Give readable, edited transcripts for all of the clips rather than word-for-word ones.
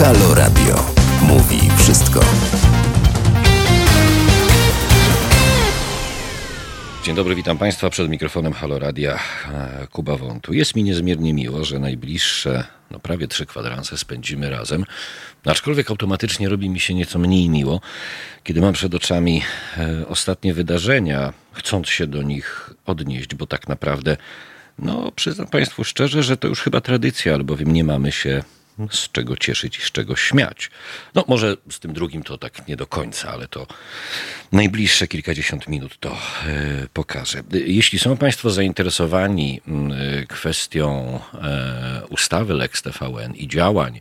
Halo Radio mówi wszystko. Dzień dobry, witam Państwa. Przed mikrofonem Halo Radia Kuba Wątły. Jest mi niezmiernie miło, że najbliższe prawie 3 kwadranse spędzimy razem. Aczkolwiek automatycznie robi mi się nieco mniej miło, kiedy mam przed oczami ostatnie wydarzenia, chcąc się do nich odnieść, bo tak naprawdę, przyznam Państwu szczerze, że to już chyba tradycja, albowiem nie mamy się z czego cieszyć i z czego śmiać. Może z tym drugim to tak nie do końca, ale to najbliższe kilkadziesiąt minut to pokażę. Jeśli są Państwo zainteresowani kwestią ustawy Lex TVN i działań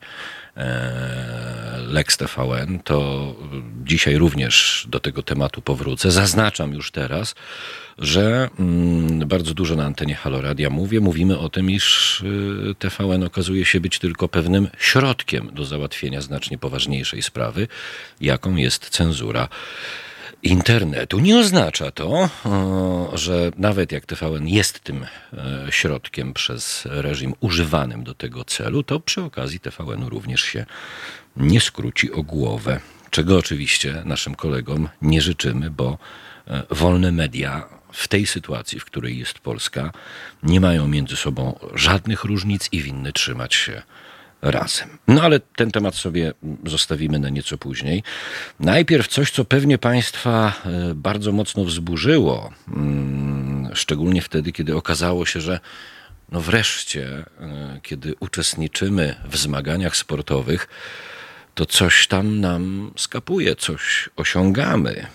Lex TVN, to dzisiaj również do tego tematu powrócę. Zaznaczam już teraz, że bardzo dużo na antenie Halo Radia mówimy o tym, iż TVN okazuje się być tylko pewnym środkiem do załatwienia znacznie poważniejszej sprawy, jaką jest cenzura internetu. Nie oznacza to, że nawet jak TVN jest tym środkiem przez reżim używanym do tego celu, to przy okazji TVN również się nie skróci o głowę, czego oczywiście naszym kolegom nie życzymy, bo wolne media w tej sytuacji, w której jest Polska, nie mają między sobą żadnych różnic i winny trzymać się razem. Ale ten temat sobie zostawimy na nieco później. Najpierw coś, co pewnie Państwa bardzo mocno wzburzyło, szczególnie wtedy, kiedy okazało się, że wreszcie, kiedy uczestniczymy w zmaganiach sportowych, to coś tam nam skapuje, coś osiągamy.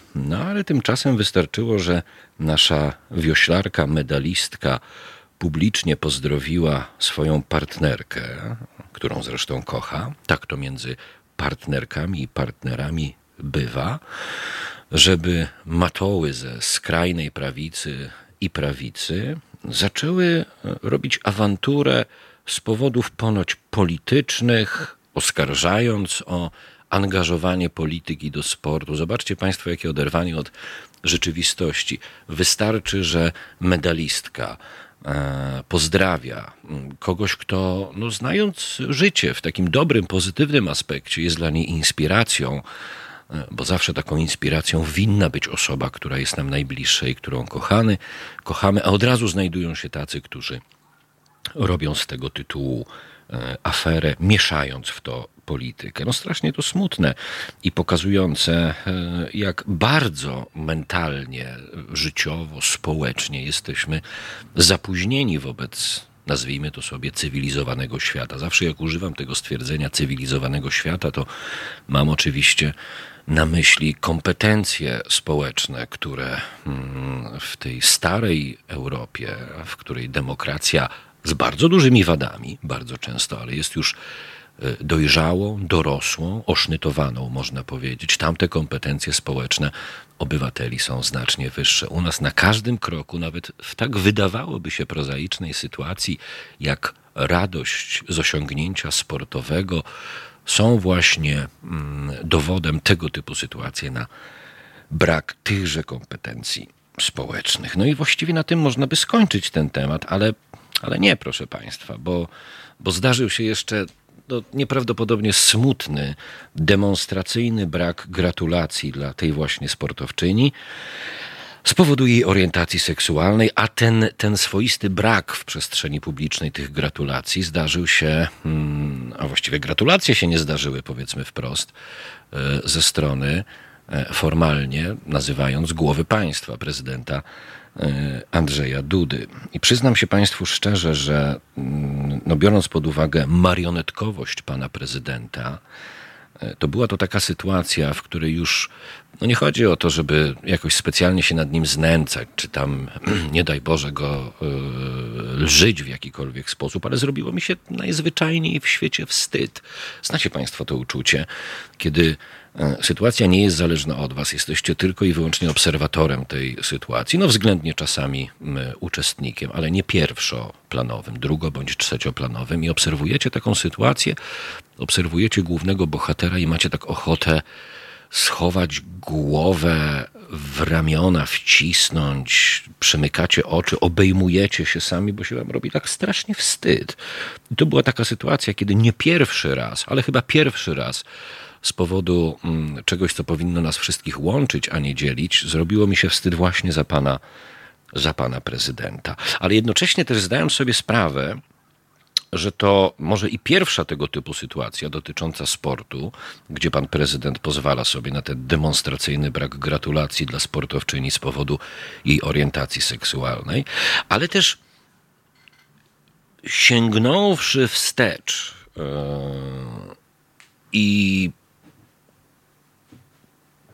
Ale tymczasem wystarczyło, że nasza wioślarka, medalistka publicznie pozdrowiła swoją partnerkę, którą zresztą kocha, tak to między partnerkami i partnerami bywa, żeby matoły ze skrajnej prawicy i prawicy zaczęły robić awanturę z powodów ponoć politycznych, oskarżając o angażowanie polityki do sportu. Zobaczcie Państwo, jakie oderwanie od rzeczywistości. Wystarczy, że medalistka pozdrawia kogoś, kto znając życie w takim dobrym, pozytywnym aspekcie jest dla niej inspiracją, bo zawsze taką inspiracją winna być osoba, która jest nam najbliższa i którą kochamy, a od razu znajdują się tacy, którzy robią z tego tytułu aferę, mieszając w to politykę. Strasznie to smutne i pokazujące, jak bardzo mentalnie, życiowo, społecznie jesteśmy zapóźnieni wobec, nazwijmy to sobie, cywilizowanego świata. Zawsze jak używam tego stwierdzenia cywilizowanego świata, to mam oczywiście na myśli kompetencje społeczne, które w tej starej Europie, w której demokracja z bardzo dużymi wadami, bardzo często, ale jest już dojrzałą, dorosłą, osznytowaną, można powiedzieć. Tamte kompetencje społeczne obywateli są znacznie wyższe. U nas na każdym kroku, nawet w tak wydawałoby się prozaicznej sytuacji, jak radość z osiągnięcia sportowego, są właśnie dowodem tego typu sytuacje na brak tychże kompetencji społecznych. I właściwie na tym można by skończyć ten temat, ale nie, proszę Państwa, bo zdarzył się jeszcze nieprawdopodobnie smutny, demonstracyjny brak gratulacji dla tej właśnie sportowczyni z powodu jej orientacji seksualnej, a ten swoisty brak w przestrzeni publicznej tych gratulacji zdarzył się, a właściwie gratulacje się nie zdarzyły, powiedzmy wprost, ze strony formalnie nazywając głowy państwa, prezydenta Andrzeja Dudy. I przyznam się Państwu szczerze, że biorąc pod uwagę marionetkowość pana prezydenta, to była to taka sytuacja, w której już nie chodzi o to, żeby jakoś specjalnie się nad nim znęcać, czy tam, nie daj Boże, go lżyć w jakikolwiek sposób, ale zrobiło mi się najzwyczajniej w świecie wstyd. Znacie Państwo to uczucie, kiedy sytuacja nie jest zależna od was. Jesteście tylko i wyłącznie obserwatorem tej sytuacji. Względnie czasami uczestnikiem, ale nie pierwszoplanowym, drugo- bądź trzecioplanowym. I obserwujecie taką sytuację, obserwujecie głównego bohatera i macie tak ochotę schować głowę w ramiona wcisnąć, przymykacie oczy, obejmujecie się sami, bo się wam robi tak strasznie wstyd. I to była taka sytuacja, kiedy nie pierwszy raz, ale chyba pierwszy raz z powodu czegoś, co powinno nas wszystkich łączyć, a nie dzielić, zrobiło mi się wstyd właśnie za pana prezydenta. Ale jednocześnie też zdałem sobie sprawę, że to może i pierwsza tego typu sytuacja dotycząca sportu, gdzie pan prezydent pozwala sobie na ten demonstracyjny brak gratulacji dla sportowczyni z powodu jej orientacji seksualnej, ale też sięgnąwszy wstecz i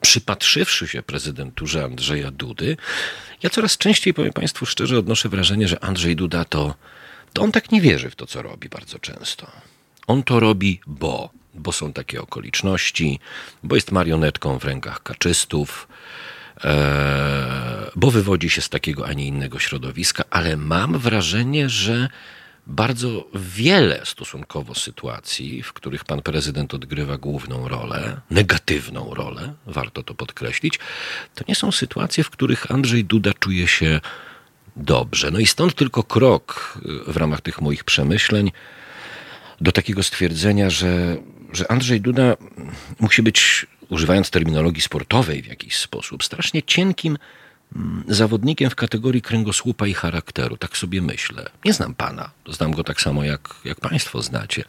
przypatrzywszy się prezydenturze Andrzeja Dudy, ja coraz częściej, powiem państwu szczerze, odnoszę wrażenie, że Andrzej Duda to on tak nie wierzy w to, co robi bardzo często. On to robi, bo są takie okoliczności, bo jest marionetką w rękach kaczystów, bo wywodzi się z takiego, a nie innego środowiska, ale mam wrażenie, że bardzo wiele stosunkowo sytuacji, w których pan prezydent odgrywa główną rolę, negatywną rolę, warto to podkreślić, to nie są sytuacje, w których Andrzej Duda czuje się dobrze. No i stąd tylko krok w ramach tych moich przemyśleń do takiego stwierdzenia, że Andrzej Duda musi być, używając terminologii sportowej w jakiś sposób, strasznie cienkim zawodnikiem w kategorii kręgosłupa i charakteru. Tak sobie myślę. Nie znam pana. Znam go tak samo, jak państwo znacie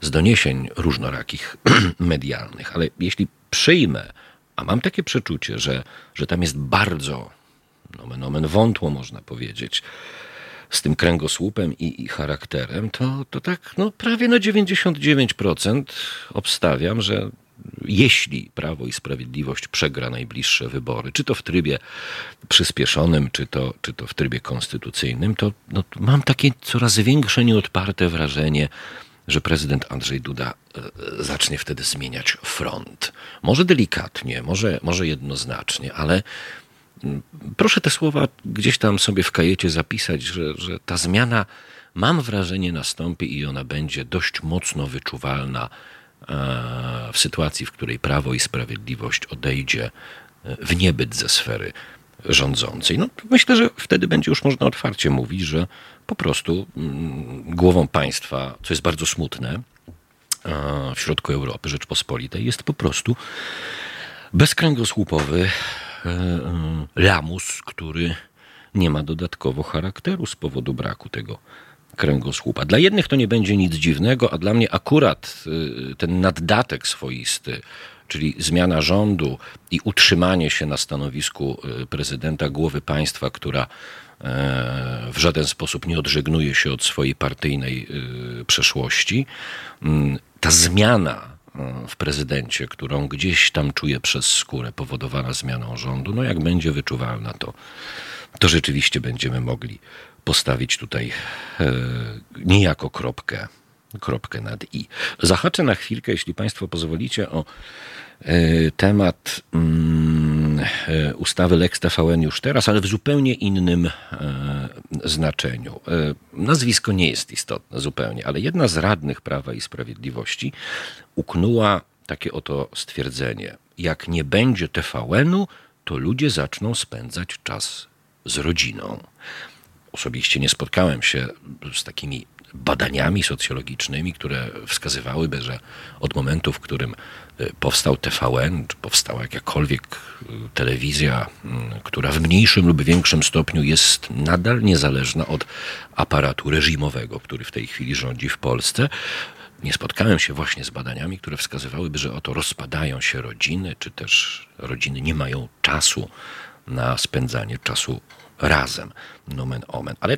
z doniesień różnorakich medialnych. Ale jeśli przyjmę, a mam takie przeczucie, że tam jest bardzo nomen omen wątło, można powiedzieć, z tym kręgosłupem i charakterem, to tak prawie na 99% obstawiam, że jeśli Prawo i Sprawiedliwość przegra najbliższe wybory, czy to w trybie przyspieszonym, czy to w trybie konstytucyjnym, to mam takie coraz większe nieodparte wrażenie, że prezydent Andrzej Duda zacznie wtedy zmieniać front. Może delikatnie, może jednoznacznie, ale proszę te słowa gdzieś tam sobie w kajecie zapisać, że ta zmiana, mam wrażenie, nastąpi i ona będzie dość mocno wyczuwalna w sytuacji, w której Prawo i Sprawiedliwość odejdzie w niebyt ze sfery rządzącej. Myślę, że wtedy będzie już można otwarcie mówić, że po prostu głową państwa, co jest bardzo smutne w środku Europy, Rzeczpospolitej, jest po prostu bezkręgosłupowy lamus, który nie ma dodatkowo charakteru z powodu braku tego kręgosłupa. Dla jednych to nie będzie nic dziwnego, a dla mnie akurat ten naddatek swoisty, czyli zmiana rządu i utrzymanie się na stanowisku prezydenta, głowy państwa, która w żaden sposób nie odżegnuje się od swojej partyjnej przeszłości, ta zmiana w prezydencie, którą gdzieś tam czuje przez skórę, powodowana zmianą rządu, jak będzie wyczuwalna, to rzeczywiście będziemy mogli postawić tutaj niejako kropkę nad i. Zahaczę na chwilkę, jeśli państwo pozwolicie, o temat ustawy Lex TVN już teraz, ale w zupełnie innym znaczeniu. Nazwisko nie jest istotne zupełnie, ale jedna z radnych Prawa i Sprawiedliwości uknęła takie oto stwierdzenie: jak nie będzie TVN-u, to ludzie zaczną spędzać czas z rodziną. Osobiście nie spotkałem się z takimi badaniami socjologicznymi, które wskazywałyby, że od momentu, w którym powstał TVN, czy powstała jakakolwiek telewizja, która w mniejszym lub większym stopniu jest nadal niezależna od aparatu reżimowego, który w tej chwili rządzi w Polsce, nie spotkałem się właśnie z badaniami, które wskazywałyby, że oto rozpadają się rodziny, czy też rodziny nie mają czasu na spędzanie czasu razem. Nomen omen. Ale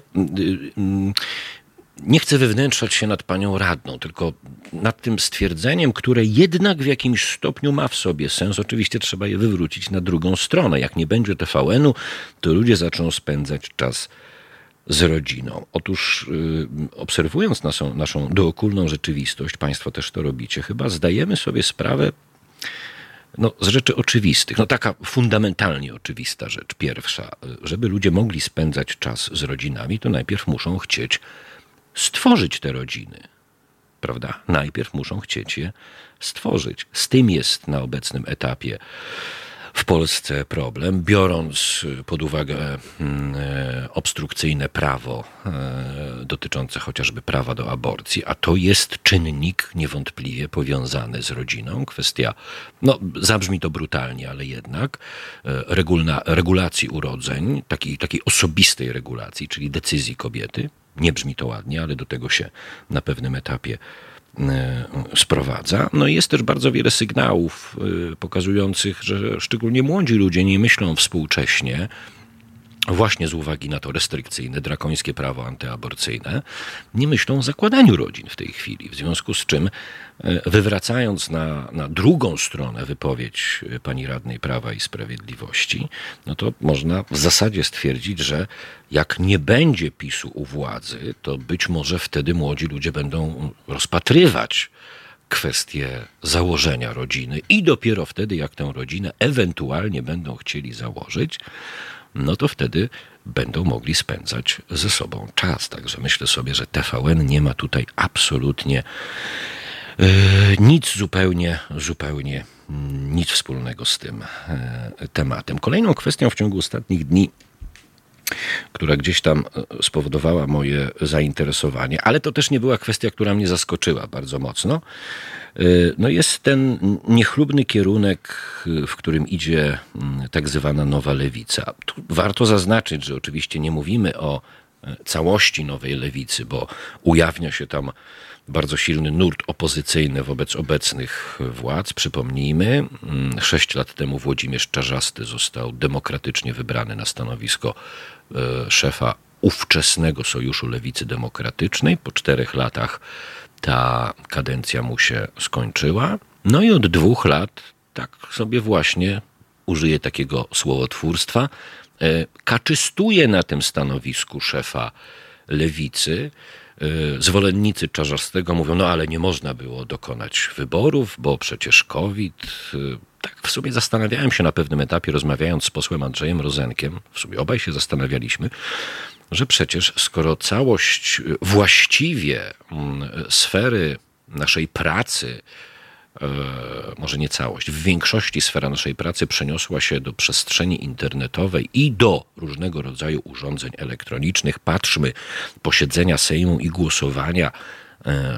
nie chcę wewnętrzać się nad panią radną, tylko nad tym stwierdzeniem, które jednak w jakimś stopniu ma w sobie sens. Oczywiście trzeba je wywrócić na drugą stronę. Jak nie będzie TVN-u, to ludzie zaczną spędzać czas z rodziną. Otóż obserwując naszą dookólną rzeczywistość, państwo też to robicie, chyba zdajemy sobie sprawę z rzeczy oczywistych. Taka fundamentalnie oczywista rzecz pierwsza. Żeby ludzie mogli spędzać czas z rodzinami, to najpierw muszą chcieć stworzyć te rodziny, prawda? Najpierw muszą chcieć je stworzyć. Z tym jest na obecnym etapie w Polsce problem, biorąc pod uwagę obstrukcyjne prawo dotyczące chociażby prawa do aborcji, a to jest czynnik niewątpliwie powiązany z rodziną. Kwestia, no zabrzmi to brutalnie, ale jednak regulacji urodzeń, takiej osobistej regulacji, czyli decyzji kobiety. Nie brzmi to ładnie, ale do tego się na pewnym etapie sprowadza. No i jest też bardzo wiele sygnałów pokazujących, że szczególnie młodzi ludzie nie myślą współcześnie, właśnie z uwagi na to restrykcyjne, drakońskie prawo antyaborcyjne, nie myślą o zakładaniu rodzin w tej chwili. W związku z czym, wywracając na drugą stronę wypowiedź pani radnej Prawa i Sprawiedliwości, no to można w zasadzie stwierdzić, że jak nie będzie PiS-u u władzy, to być może wtedy młodzi ludzie będą rozpatrywać kwestie założenia rodziny i dopiero wtedy, jak tę rodzinę ewentualnie będą chcieli założyć, no to wtedy będą mogli spędzać ze sobą czas. Także myślę sobie, że TVN nie ma tutaj absolutnie nic zupełnie nic wspólnego z tym tematem. Kolejną kwestią w ciągu ostatnich dni, która gdzieś tam spowodowała moje zainteresowanie, ale to też nie była kwestia, która mnie zaskoczyła bardzo mocno, no jest ten niechlubny kierunek, w którym idzie tak zwana nowa lewica. Tu warto zaznaczyć, że oczywiście nie mówimy o całości nowej lewicy, bo ujawnia się tam bardzo silny nurt opozycyjny wobec obecnych władz. Przypomnijmy, 6 lat temu Włodzimierz Czarzasty został demokratycznie wybrany na stanowisko szefa ówczesnego Sojuszu Lewicy Demokratycznej. Po 4 latach ta kadencja mu się skończyła. No i od 2 lat, tak sobie właśnie użyję takiego słowotwórstwa, kaczystuje na tym stanowisku szefa lewicy. Zwolennicy Czarzastego mówią, no ale nie można było dokonać wyborów, bo przecież COVID. Tak w sumie zastanawiałem się na pewnym etapie, rozmawiając z posłem Andrzejem Rozenkiem, w sumie obaj się zastanawialiśmy, że przecież skoro całość właściwie sfery naszej pracy, może nie całość, w większości sfera naszej pracy przeniosła się do przestrzeni internetowej i do różnego rodzaju urządzeń elektronicznych. Patrzmy, posiedzenia Sejmu i głosowania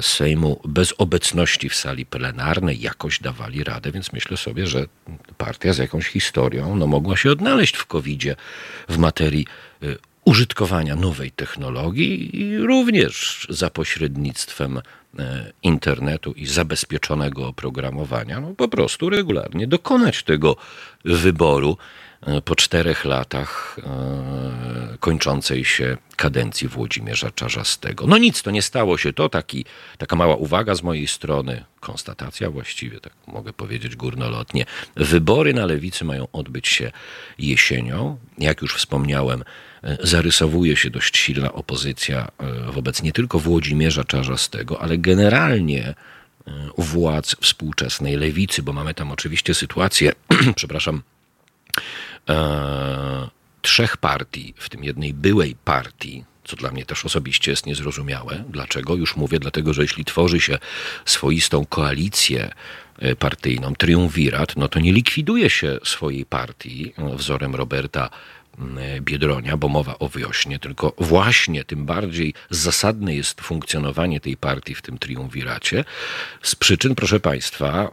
Sejmu bez obecności w sali plenarnej jakoś dawali radę, więc myślę sobie, że partia z jakąś historią no, mogła się odnaleźć w COVID-zie w materii użytkowania nowej technologii i również za pośrednictwem internetu i zabezpieczonego oprogramowania, no po prostu regularnie dokonać tego wyboru po 4 latach kończącej się kadencji Włodzimierza Czarzastego. No nic, to nie stało się to, taka mała uwaga z mojej strony, konstatacja właściwie, tak mogę powiedzieć górnolotnie. Wybory na lewicy mają odbyć się jesienią. Jak już wspomniałem, zarysowuje się dość silna opozycja wobec nie tylko Włodzimierza Czarzastego, ale generalnie władz współczesnej lewicy, bo mamy tam oczywiście sytuację, przepraszam, 3 partii, w tym jednej byłej partii, co dla mnie też osobiście jest niezrozumiałe. Dlaczego? Już mówię, dlatego, że jeśli tworzy się swoistą koalicję partyjną, triumvirat, no to nie likwiduje się swojej partii wzorem Roberta Biedronia, bo mowa o Wiośnie, tylko właśnie tym bardziej zasadne jest funkcjonowanie tej partii w tym triumviracie z przyczyn, proszę Państwa,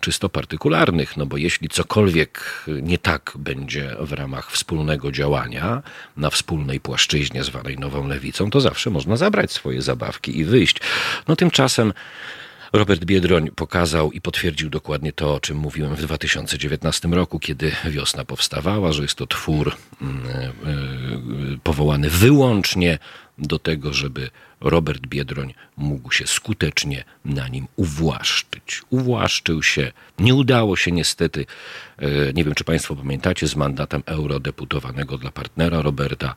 czysto partykularnych, no bo jeśli cokolwiek nie tak będzie w ramach wspólnego działania na wspólnej płaszczyźnie zwanej Nową Lewicą, to zawsze można zabrać swoje zabawki i wyjść. No tymczasem Robert Biedroń pokazał i potwierdził dokładnie to, o czym mówiłem w 2019 roku, kiedy Wiosna powstawała, że jest to twór powołany wyłącznie do tego, żeby Robert Biedroń mógł się skutecznie na nim uwłaszczyć. Uwłaszczył się, nie udało się niestety, nie wiem czy Państwo pamiętacie, z mandatem eurodeputowanego dla partnera Roberta,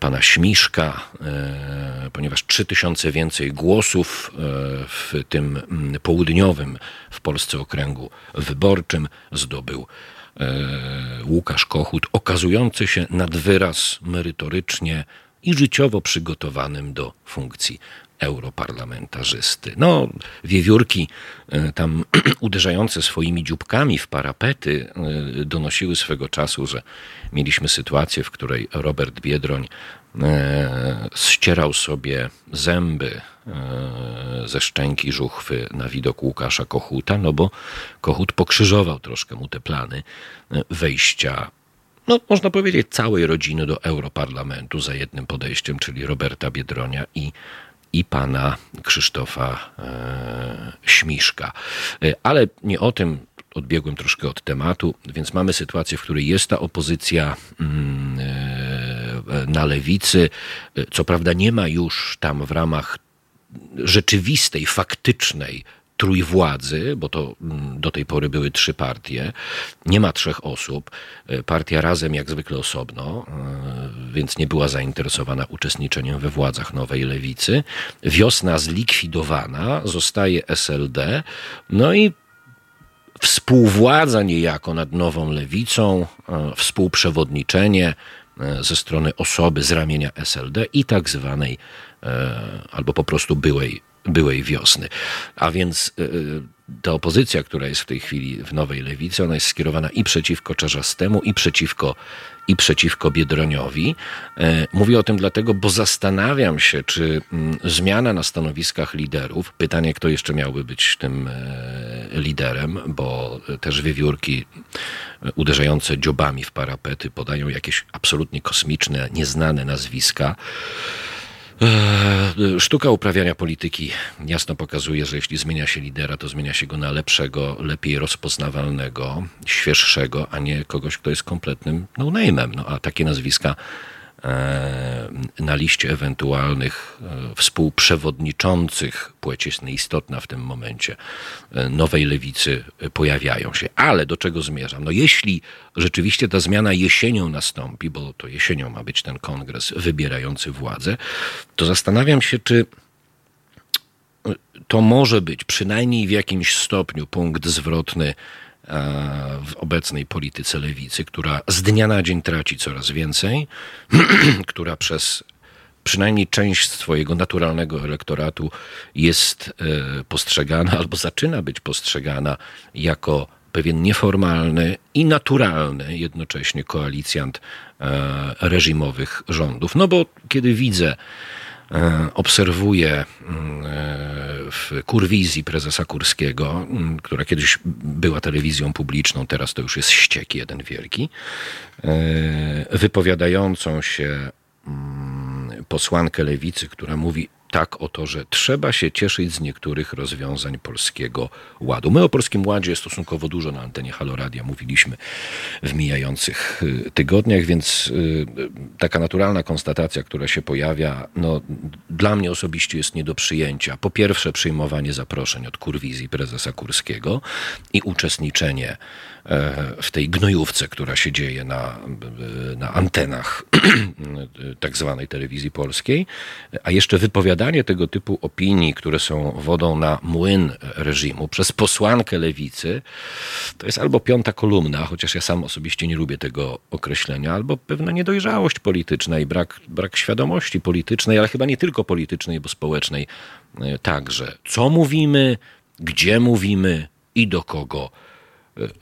pana Śmiszka, ponieważ 3000 więcej głosów w tym południowym w Polsce okręgu wyborczym zdobył Łukasz Kochut, okazujący się nad wyraz merytorycznie i życiowo przygotowanym do funkcji europarlamentarzysty. No, wiewiórki tam uderzające swoimi dzióbkami w parapety donosiły swego czasu, że mieliśmy sytuację, w której Robert Biedroń ścierał sobie zęby ze szczęki żuchwy na widok Łukasza Kochuta, no bo Kochut pokrzyżował troszkę mu te plany wejścia, no można powiedzieć, całej rodziny do Europarlamentu za jednym podejściem, czyli Roberta Biedronia i pana Krzysztofa Śmiszka. Ale nie o tym, odbiegłem troszkę od tematu, więc mamy sytuację, w której jest ta opozycja na lewicy. Co prawda nie ma już tam w ramach rzeczywistej, faktycznej trójwładzy, bo to do tej pory były 3 partie. Nie ma 3 osób. Partia Razem jak zwykle osobno, więc nie była zainteresowana uczestniczeniem we władzach nowej lewicy. Wiosna zlikwidowana, zostaje SLD. No i współwładza niejako nad nową lewicą, współprzewodniczenie ze strony osoby z ramienia SLD i tak zwanej albo po prostu byłej wiosny. A więc ta opozycja, która jest w tej chwili w nowej lewicy, ona jest skierowana i przeciwko Czarzastemu, i przeciwko Biedroniowi. Mówię o tym dlatego, bo zastanawiam się, czy zmiana na stanowiskach liderów, pytanie, kto jeszcze miałby być tym liderem, bo też wiewiórki uderzające dziobami w parapety podają jakieś absolutnie kosmiczne, nieznane nazwiska. Sztuka uprawiania polityki jasno pokazuje, że jeśli zmienia się lidera, to zmienia się go na lepszego, lepiej rozpoznawalnego, świeższego, a nie kogoś, kto jest kompletnym no-name'em. No, a takie nazwiska na liście ewentualnych współprzewodniczących, płeć jest nieistotna w tym momencie, nowej lewicy pojawiają się. Ale do czego zmierzam? No jeśli rzeczywiście ta zmiana jesienią nastąpi, bo to jesienią ma być ten kongres wybierający władzę, to zastanawiam się, czy to może być przynajmniej w jakimś stopniu punkt zwrotny w obecnej polityce lewicy, która z dnia na dzień traci coraz więcej, która przez przynajmniej część swojego naturalnego elektoratu jest postrzegana albo zaczyna być postrzegana jako pewien nieformalny i naturalny jednocześnie koalicjant reżimowych rządów. No bo kiedy obserwuję w Kurwizji prezesa Kurskiego, która kiedyś była telewizją publiczną, teraz to już jest ściek jeden wielki, wypowiadającą się posłankę lewicy, która mówi tak oto, że trzeba się cieszyć z niektórych rozwiązań Polskiego Ładu. My o Polskim Ładzie stosunkowo dużo na antenie Halo Radia mówiliśmy w mijających tygodniach, więc taka naturalna konstatacja, która się pojawia, no, dla mnie osobiście jest nie do przyjęcia. Po pierwsze, przyjmowanie zaproszeń od Kurwizji prezesa Kurskiego i uczestniczenie w tej gnojówce, która się dzieje na antenach tak zwanej telewizji polskiej, a jeszcze wypowiadanie tego typu opinii, które są wodą na młyn reżimu przez posłankę lewicy, to jest albo piąta kolumna, chociaż ja sam osobiście nie lubię tego określenia, albo pewna niedojrzałość polityczna i brak świadomości politycznej, ale chyba nie tylko politycznej, bo społecznej także. Co mówimy, gdzie mówimy i do kogo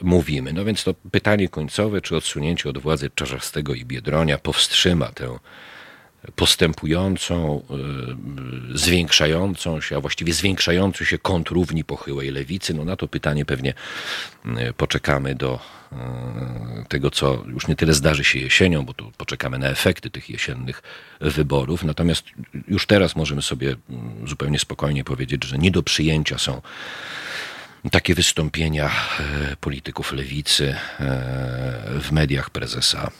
mówimy. No więc to pytanie końcowe, czy odsunięcie od władzy Czarzastego i Biedronia powstrzyma tę postępującą, zwiększającą się, a właściwie zwiększający się kąt równi pochyłej lewicy. No na to pytanie pewnie poczekamy do tego, co już nie tyle zdarzy się jesienią, bo tu poczekamy na efekty tych jesiennych wyborów. Natomiast już teraz możemy sobie zupełnie spokojnie powiedzieć, że nie do przyjęcia są takie wystąpienia polityków lewicy w mediach prezesa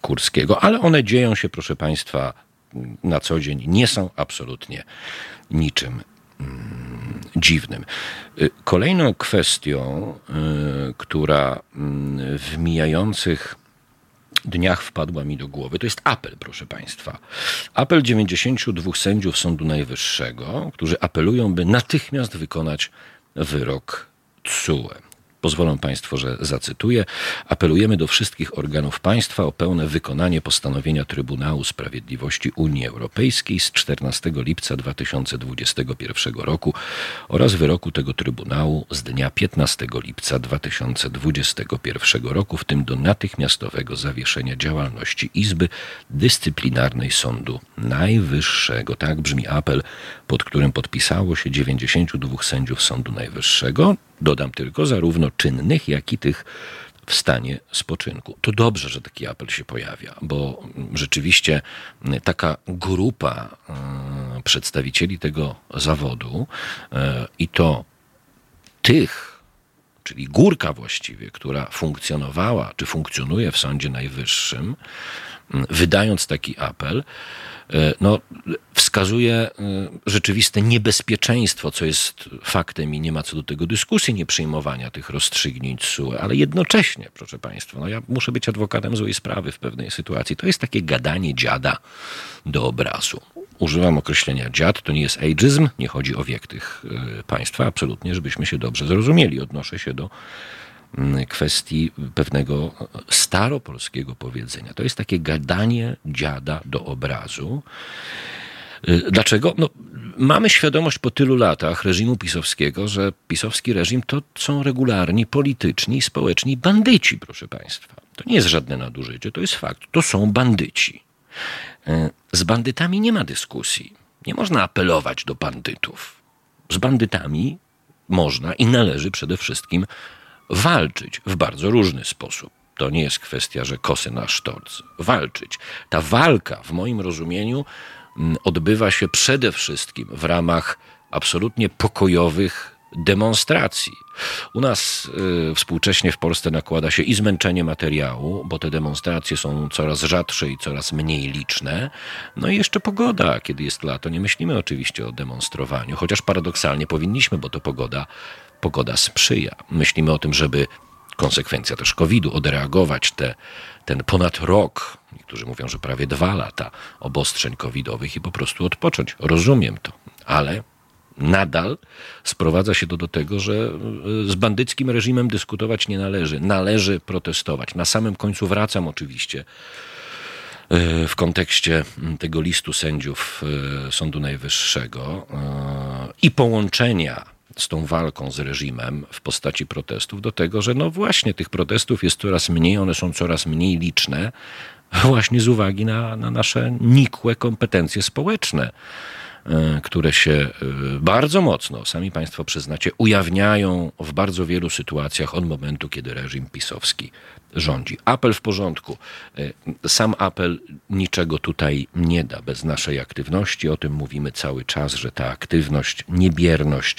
Kurskiego, ale one dzieją się, proszę państwa, na co dzień, nie są absolutnie niczym dziwnym. Kolejną kwestią, która w mijających dniach wpadła mi do głowy, to jest apel, proszę państwa. Apel 92 sędziów Sądu Najwyższego, którzy apelują, by natychmiast wykonać wyrok TSUE. Pozwolą państwo, że zacytuję. Apelujemy do wszystkich organów państwa o pełne wykonanie postanowienia Trybunału Sprawiedliwości Unii Europejskiej z 14 lipca 2021 roku oraz wyroku tego Trybunału z dnia 15 lipca 2021 roku, w tym do natychmiastowego zawieszenia działalności Izby Dyscyplinarnej Sądu Najwyższego. Tak brzmi apel, pod którym podpisało się 92 sędziów Sądu Najwyższego. Dodam tylko, zarówno czynnych, jak i tych w stanie spoczynku. To dobrze, że taki apel się pojawia, bo rzeczywiście taka grupa przedstawicieli tego zawodu i to tych, czyli górka właściwie, która funkcjonowała czy funkcjonuje w Sądzie Najwyższym, wydając taki apel, wskazuje rzeczywiste niebezpieczeństwo, co jest faktem i nie ma co do tego dyskusji, nie przyjmowania tych rozstrzygnięć SUE, ale jednocześnie, proszę państwa, ja muszę być adwokatem złej sprawy w pewnej sytuacji. To jest takie gadanie dziada do obrazu. Używam określenia dziad, to nie jest ageizm, nie chodzi o wiek tych państwa, absolutnie, żebyśmy się dobrze zrozumieli. Odnoszę się do kwestii pewnego staropolskiego powiedzenia. To jest takie gadanie dziada do obrazu. Dlaczego? Mamy świadomość po tylu latach reżimu pisowskiego, że pisowski reżim to są regularni, polityczni i społeczni bandyci, proszę państwa. To nie jest żadne nadużycie, to jest fakt. To są bandyci. Z bandytami nie ma dyskusji. Nie można apelować do bandytów. Z bandytami można i należy przede wszystkim walczyć w bardzo różny sposób. To nie jest kwestia, że kosy na sztorc. Walczyć. Ta walka w moim rozumieniu odbywa się przede wszystkim w ramach absolutnie pokojowych demonstracji. U nas współcześnie w Polsce nakłada się i zmęczenie materiału, bo te demonstracje są coraz rzadsze i coraz mniej liczne. I jeszcze pogoda, kiedy jest lato. Nie myślimy oczywiście o demonstrowaniu, chociaż paradoksalnie powinniśmy, bo to pogoda sprzyja. Myślimy o tym, żeby konsekwencja też COVID-u, odreagować ten ponad rok, niektórzy mówią, że prawie 2 lata obostrzeń covidowych i po prostu odpocząć. Rozumiem to, ale nadal sprowadza się to do tego, że z bandyckim reżimem dyskutować nie należy. Należy protestować. Na samym końcu wracam oczywiście w kontekście tego listu sędziów Sądu Najwyższego i połączenia z tą walką z reżimem w postaci protestów do tego, że właśnie tych protestów jest coraz mniej, one są coraz mniej liczne właśnie z uwagi na nasze nikłe kompetencje społeczne, które się bardzo mocno, sami państwo przyznacie, ujawniają w bardzo wielu sytuacjach od momentu, kiedy reżim pisowski rządzi. Apel w porządku. Sam apel niczego tutaj nie da bez naszej aktywności. O tym mówimy cały czas, że ta aktywność, niebierność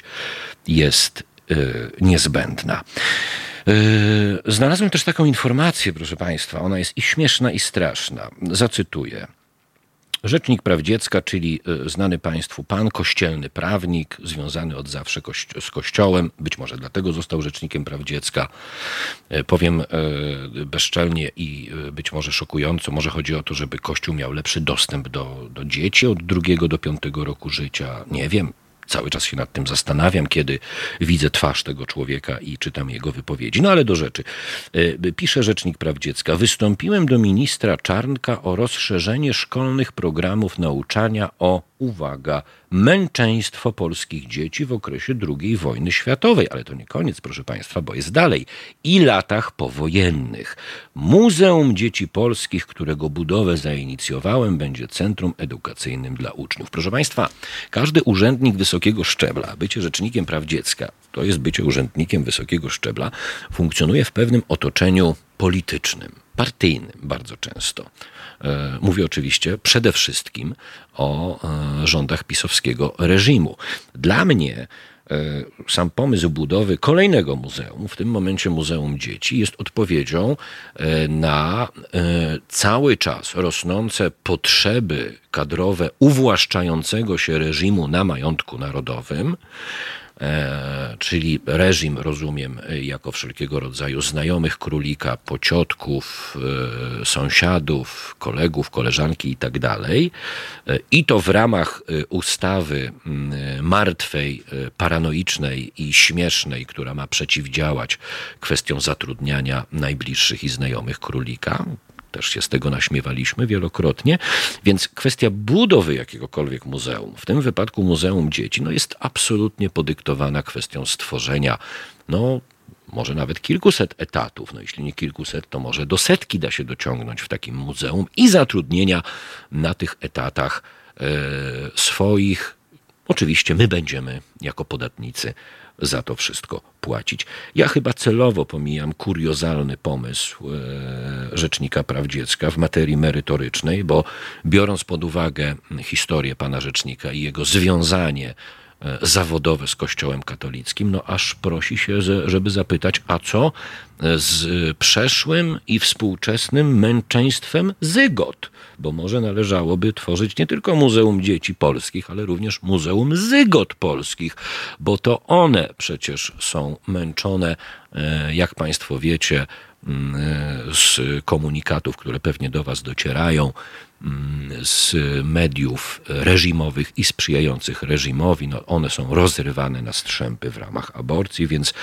jest niezbędna. Znalazłem też taką informację, proszę państwa. Ona jest i śmieszna, i straszna. Zacytuję. Rzecznik Praw Dziecka, czyli znany państwu pan, kościelny prawnik, związany od zawsze z Kościołem, być może dlatego został Rzecznikiem Praw Dziecka, powiem bezczelnie i być może szokująco, może chodzi o to, żeby Kościół miał lepszy dostęp do dzieci od 2 do 5 roku życia, nie wiem. Cały czas się nad tym zastanawiam, kiedy widzę twarz tego człowieka i czytam jego wypowiedzi. Ale do rzeczy. Pisze Rzecznik Praw Dziecka. Wystąpiłem do ministra Czarnka o rozszerzenie szkolnych programów nauczania o, uwaga, męczeństwo polskich dzieci w okresie II wojny światowej. Ale to nie koniec, proszę państwa, bo jest dalej. I latach powojennych. Muzeum Dzieci Polskich, którego budowę zainicjowałem, będzie centrum edukacyjnym dla uczniów. Proszę państwa, każdy urzędnik wysokiego szczebla, bycie Rzecznikiem Praw Dziecka, to jest bycie urzędnikiem wysokiego szczebla, funkcjonuje w pewnym otoczeniu politycznym, partyjnym bardzo często. Mówię oczywiście przede wszystkim o rządach pisowskiego reżimu. Dla mnie sam pomysł budowy kolejnego muzeum, w tym momencie Muzeum Dzieci, jest odpowiedzią na cały czas rosnące potrzeby kadrowe uwłaszczającego się reżimu na majątku narodowym, czyli reżim rozumiem jako wszelkiego rodzaju znajomych królika, pociotków, sąsiadów, kolegów, koleżanki i tak dalej. I to w ramach ustawy martwej, paranoicznej i śmiesznej, która ma przeciwdziałać kwestiom zatrudniania najbliższych i znajomych królika. Też się z tego naśmiewaliśmy wielokrotnie. Więc kwestia budowy jakiegokolwiek muzeum, w tym wypadku Muzeum Dzieci, no jest absolutnie podyktowana kwestią stworzenia, no może nawet kilkuset etatów, no jeśli nie kilkuset, to może do setki da się dociągnąć w takim muzeum i zatrudnienia na tych etatach swoich. Oczywiście my będziemy jako podatnicy za to wszystko płacić. Ja chyba celowo pomijam kuriozalny pomysł Rzecznika Praw Dziecka w materii merytorycznej, bo biorąc pod uwagę historię pana rzecznika i jego związanie zawodowe z Kościołem katolickim, no aż prosi się, żeby zapytać, a co z przeszłym i współczesnym męczeństwem zygot? Bo może należałoby tworzyć nie tylko Muzeum Dzieci Polskich, ale również Muzeum Zygot Polskich, bo to one przecież są męczone, jak państwo wiecie, z komunikatów, które pewnie do was docierają, z mediów reżimowych i sprzyjających reżimowi. No one są rozrywane na strzępy w ramach aborcji, więc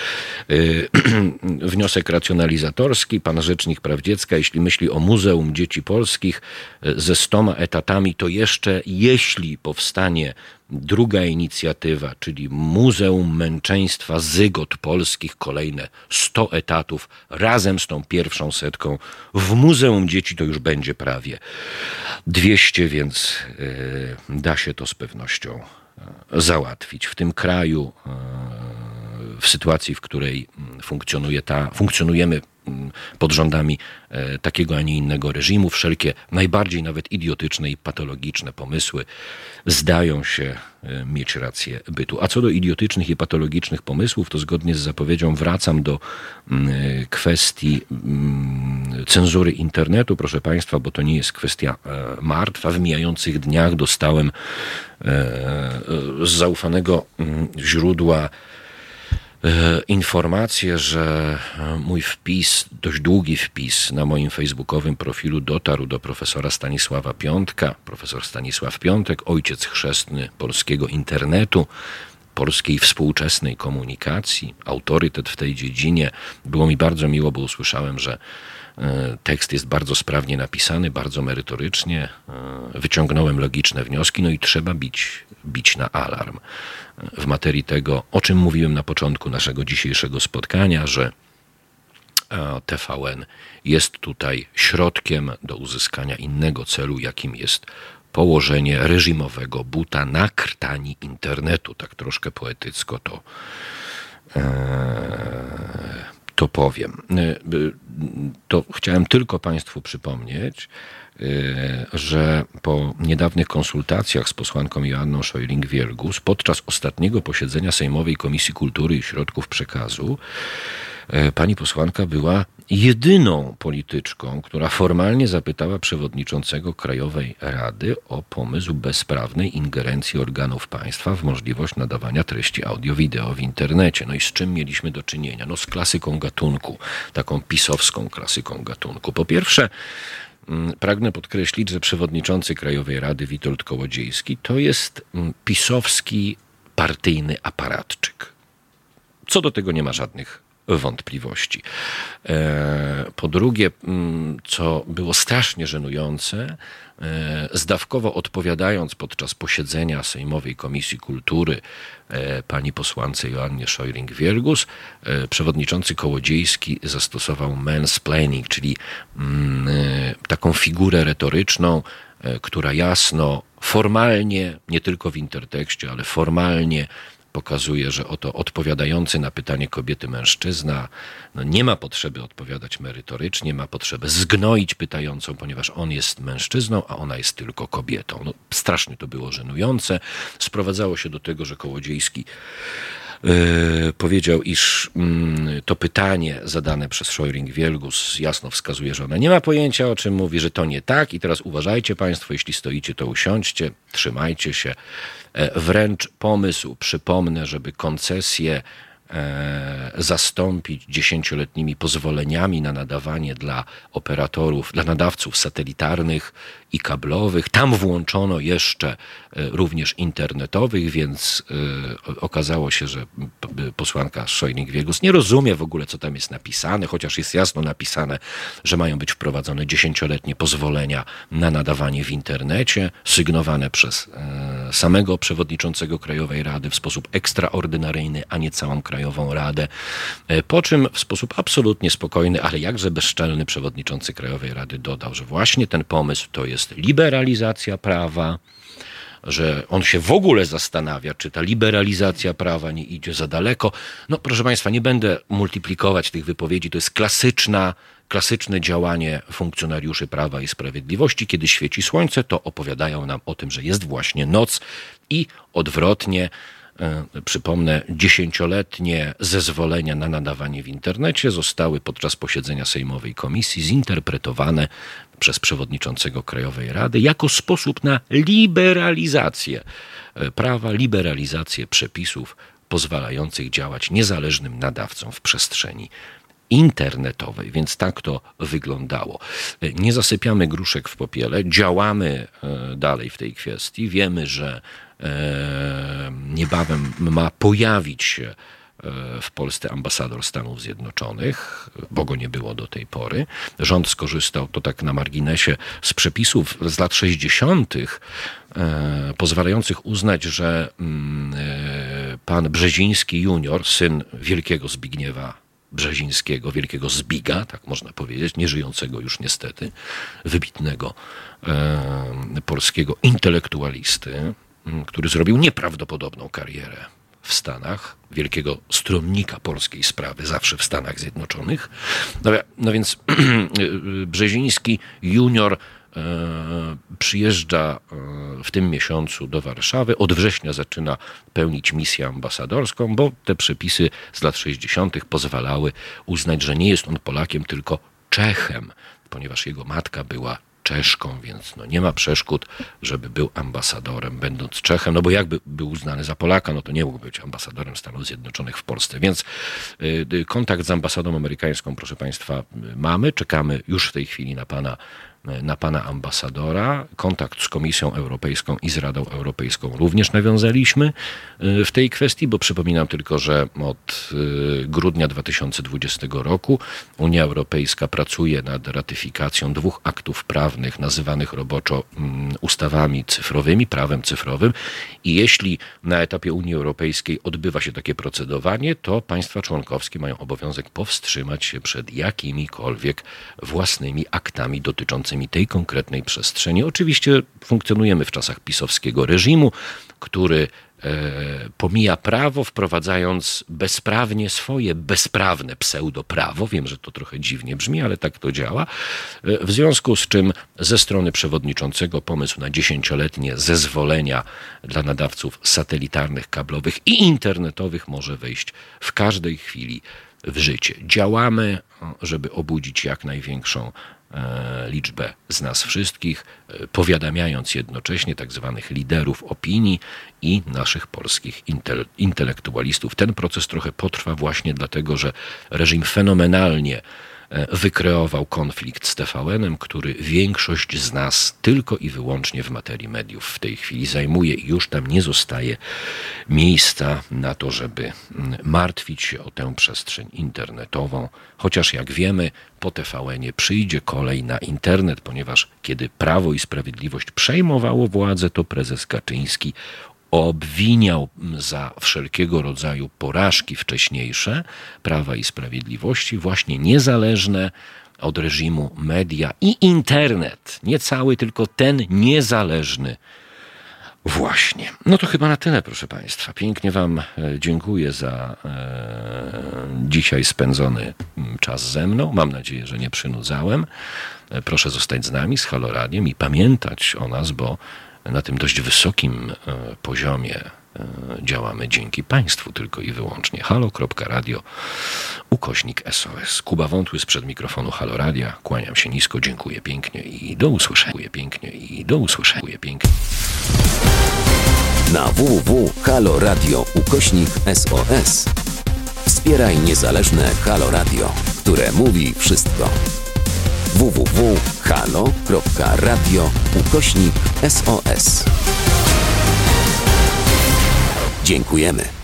wniosek racjonalizatorski. Pan Rzecznik Praw Dziecka, jeśli myśli o Muzeum Dzieci Polskich ze 100 etatami, to jeszcze jeśli powstanie druga inicjatywa, czyli Muzeum Męczeństwa Zygot Polskich, kolejne 100 etatów razem z tą pierwszą setką w Muzeum Dzieci, to już będzie prawie 200, więc da się to z pewnością załatwić. W tym kraju, w sytuacji, w której funkcjonujemy pod rządami takiego, a nie innego reżimu, wszelkie najbardziej nawet idiotyczne i patologiczne pomysły zdają się mieć rację bytu. A co do idiotycznych i patologicznych pomysłów, to zgodnie z zapowiedzią wracam do kwestii cenzury internetu, proszę państwa, bo to nie jest kwestia martwa. W mijających dniach dostałem z zaufanego źródła informację, że mój wpis, dość długi wpis na moim facebookowym profilu dotarł do profesora Stanisława Piątka. Profesor Stanisław Piątek, ojciec chrzestny polskiego internetu, polskiej współczesnej komunikacji, autorytet w tej dziedzinie. Było mi bardzo miło, bo usłyszałem, że tekst jest bardzo sprawnie napisany, bardzo merytorycznie. Wyciągnąłem logiczne wnioski, no i trzeba bić na alarm. W materii tego, o czym mówiłem na początku naszego dzisiejszego spotkania, że TVN jest tutaj środkiem do uzyskania innego celu, jakim jest położenie reżimowego buta na krtani internetu. Tak troszkę poetycko to powiem. To chciałem tylko państwu przypomnieć, że po niedawnych konsultacjach z posłanką Joanną Scheuring-Wielgus podczas ostatniego posiedzenia Sejmowej Komisji Kultury i Środków Przekazu pani posłanka była jedyną polityczką, która formalnie zapytała przewodniczącego Krajowej Rady o pomysł bezprawnej ingerencji organów państwa w możliwość nadawania treści audio-wideo w internecie. No i z czym mieliśmy do czynienia? No z klasyką gatunku, taką pisowską klasyką gatunku. Po pierwsze, pragnę podkreślić, że przewodniczący Krajowej Rady Witold Kołodziejski to jest pisowski partyjny aparatczyk. Co do tego nie ma żadnych wątpliwości. Po drugie, co było strasznie żenujące, zdawkowo odpowiadając podczas posiedzenia Sejmowej Komisji Kultury pani posłance Joannie Scheuring-Wielgus, przewodniczący Kołodziejski zastosował mansplaining, czyli taką figurę retoryczną, która jasno, formalnie, nie tylko w intertekście, ale formalnie pokazuje, że oto odpowiadający na pytanie kobiety mężczyzna no nie ma potrzeby odpowiadać merytorycznie, ma potrzebę zgnoić pytającą, ponieważ on jest mężczyzną, a ona jest tylko kobietą. No, strasznie to było żenujące. Sprowadzało się do tego, że Kołodziejski powiedział, iż to pytanie zadane przez Scheuring-Wielgus jasno wskazuje, że ona nie ma pojęcia, o czym mówi, że to nie tak i teraz uważajcie państwo, jeśli stoicie, to usiądźcie, trzymajcie się. Wręcz pomysł, przypomnę, żeby koncesje zastąpić 10-letnimi pozwoleniami na nadawanie dla operatorów, dla nadawców satelitarnych i kablowych. Tam włączono jeszcze również internetowych, więc okazało się, że posłanka Scheuring-Wielgus nie rozumie w ogóle, co tam jest napisane, chociaż jest jasno napisane, że mają być wprowadzone 10-letnie pozwolenia na nadawanie w internecie, sygnowane przez samego przewodniczącego Krajowej Rady w sposób ekstraordynaryjny, a nie całą Krajową Radę, po czym w sposób absolutnie spokojny, ale jakże bezczelny przewodniczący Krajowej Rady dodał, że właśnie ten pomysł to jest liberalizacja prawa, że on się w ogóle zastanawia, czy ta liberalizacja prawa nie idzie za daleko. No proszę państwa, nie będę multiplikować tych wypowiedzi, to jest klasyczne działanie funkcjonariuszy Prawa i Sprawiedliwości. Kiedy świeci słońce, to opowiadają nam o tym, że jest właśnie noc i odwrotnie. Przypomnę, 10-letnie zezwolenia na nadawanie w internecie zostały podczas posiedzenia sejmowej komisji zinterpretowane przez przewodniczącego Krajowej Rady jako sposób na liberalizację prawa, liberalizację przepisów pozwalających działać niezależnym nadawcom w przestrzeni internetowej, więc tak to wyglądało. Nie zasypiamy gruszek w popiele, działamy dalej w tej kwestii. Wiemy, że niebawem ma pojawić się w Polsce ambasador Stanów Zjednoczonych, bo go nie było do tej pory. Rząd skorzystał, to tak na marginesie, z przepisów z lat 60. pozwalających uznać, że pan Brzeziński junior, syn wielkiego Zbigniewa Brzezińskiego, wielkiego Zbiga, tak można powiedzieć, nieżyjącego już niestety, wybitnego polskiego intelektualisty, który zrobił nieprawdopodobną karierę w Stanach, wielkiego stronnika polskiej sprawy, zawsze w Stanach Zjednoczonych. No więc Brzeziński junior przyjeżdża w tym miesiącu do Warszawy. Od września zaczyna pełnić misję ambasadorską, bo te przepisy z lat 60. pozwalały uznać, że nie jest on Polakiem, tylko Czechem, ponieważ jego matka była Czeszką, więc no nie ma przeszkód, żeby był ambasadorem, będąc Czechem, no bo jakby był uznany za Polaka, no to nie mógł być ambasadorem Stanów Zjednoczonych w Polsce. Więc kontakt z ambasadą amerykańską, proszę państwa, mamy. Czekamy już w tej chwili na pana ambasadora. Kontakt z Komisją Europejską i z Radą Europejską również nawiązaliśmy w tej kwestii, bo przypominam tylko, że od grudnia 2020 roku Unia Europejska pracuje nad ratyfikacją 2 aktów prawnych nazywanych roboczo ustawami cyfrowymi, prawem cyfrowym i jeśli na etapie Unii Europejskiej odbywa się takie procedowanie, to państwa członkowskie mają obowiązek powstrzymać się przed jakimikolwiek własnymi aktami dotyczącymi tej konkretnej przestrzeni. Oczywiście funkcjonujemy w czasach pisowskiego reżimu, który pomija prawo, wprowadzając bezprawnie swoje bezprawne pseudoprawo. Wiem, że to trochę dziwnie brzmi, ale tak to działa. W związku z czym ze strony przewodniczącego pomysł na 10-letnie zezwolenia dla nadawców satelitarnych, kablowych i internetowych może wejść w każdej chwili w życie. Działamy, żeby obudzić jak największą liczbę z nas wszystkich, powiadamiając jednocześnie tak zwanych liderów opinii i naszych polskich intelektualistów. Ten proces trochę potrwa właśnie dlatego, że reżim fenomenalnie wykreował konflikt z TVN-em, który większość z nas tylko i wyłącznie w materii mediów w tej chwili zajmuje i już tam nie zostaje miejsca na to, żeby martwić się o tę przestrzeń internetową. Chociaż jak wiemy, po TVN-ie przyjdzie kolej na internet, ponieważ kiedy Prawo i Sprawiedliwość przejmowało władzę, to prezes Kaczyński obwiniał za wszelkiego rodzaju porażki wcześniejsze Prawa i Sprawiedliwości właśnie niezależne od reżimu media i internet. Nie cały, tylko ten niezależny właśnie. No to chyba na tyle, proszę państwa. Pięknie wam dziękuję za dzisiaj spędzony czas ze mną. Mam nadzieję, że nie przynudzałem. Proszę zostać z nami, z Halo Radiem i pamiętać o nas, bo na tym dość wysokim poziomie działamy dzięki Państwu tylko i wyłącznie. halo.radio/SOS. Kuba Wątły sprzed mikrofonu Halo Radia. Kłaniam się nisko, dziękuję pięknie i do usłyszenia. Na www.haloradio/SOS wspieraj niezależne Halo Radio, które mówi wszystko. www.halo.radio/SOS Dziękujemy.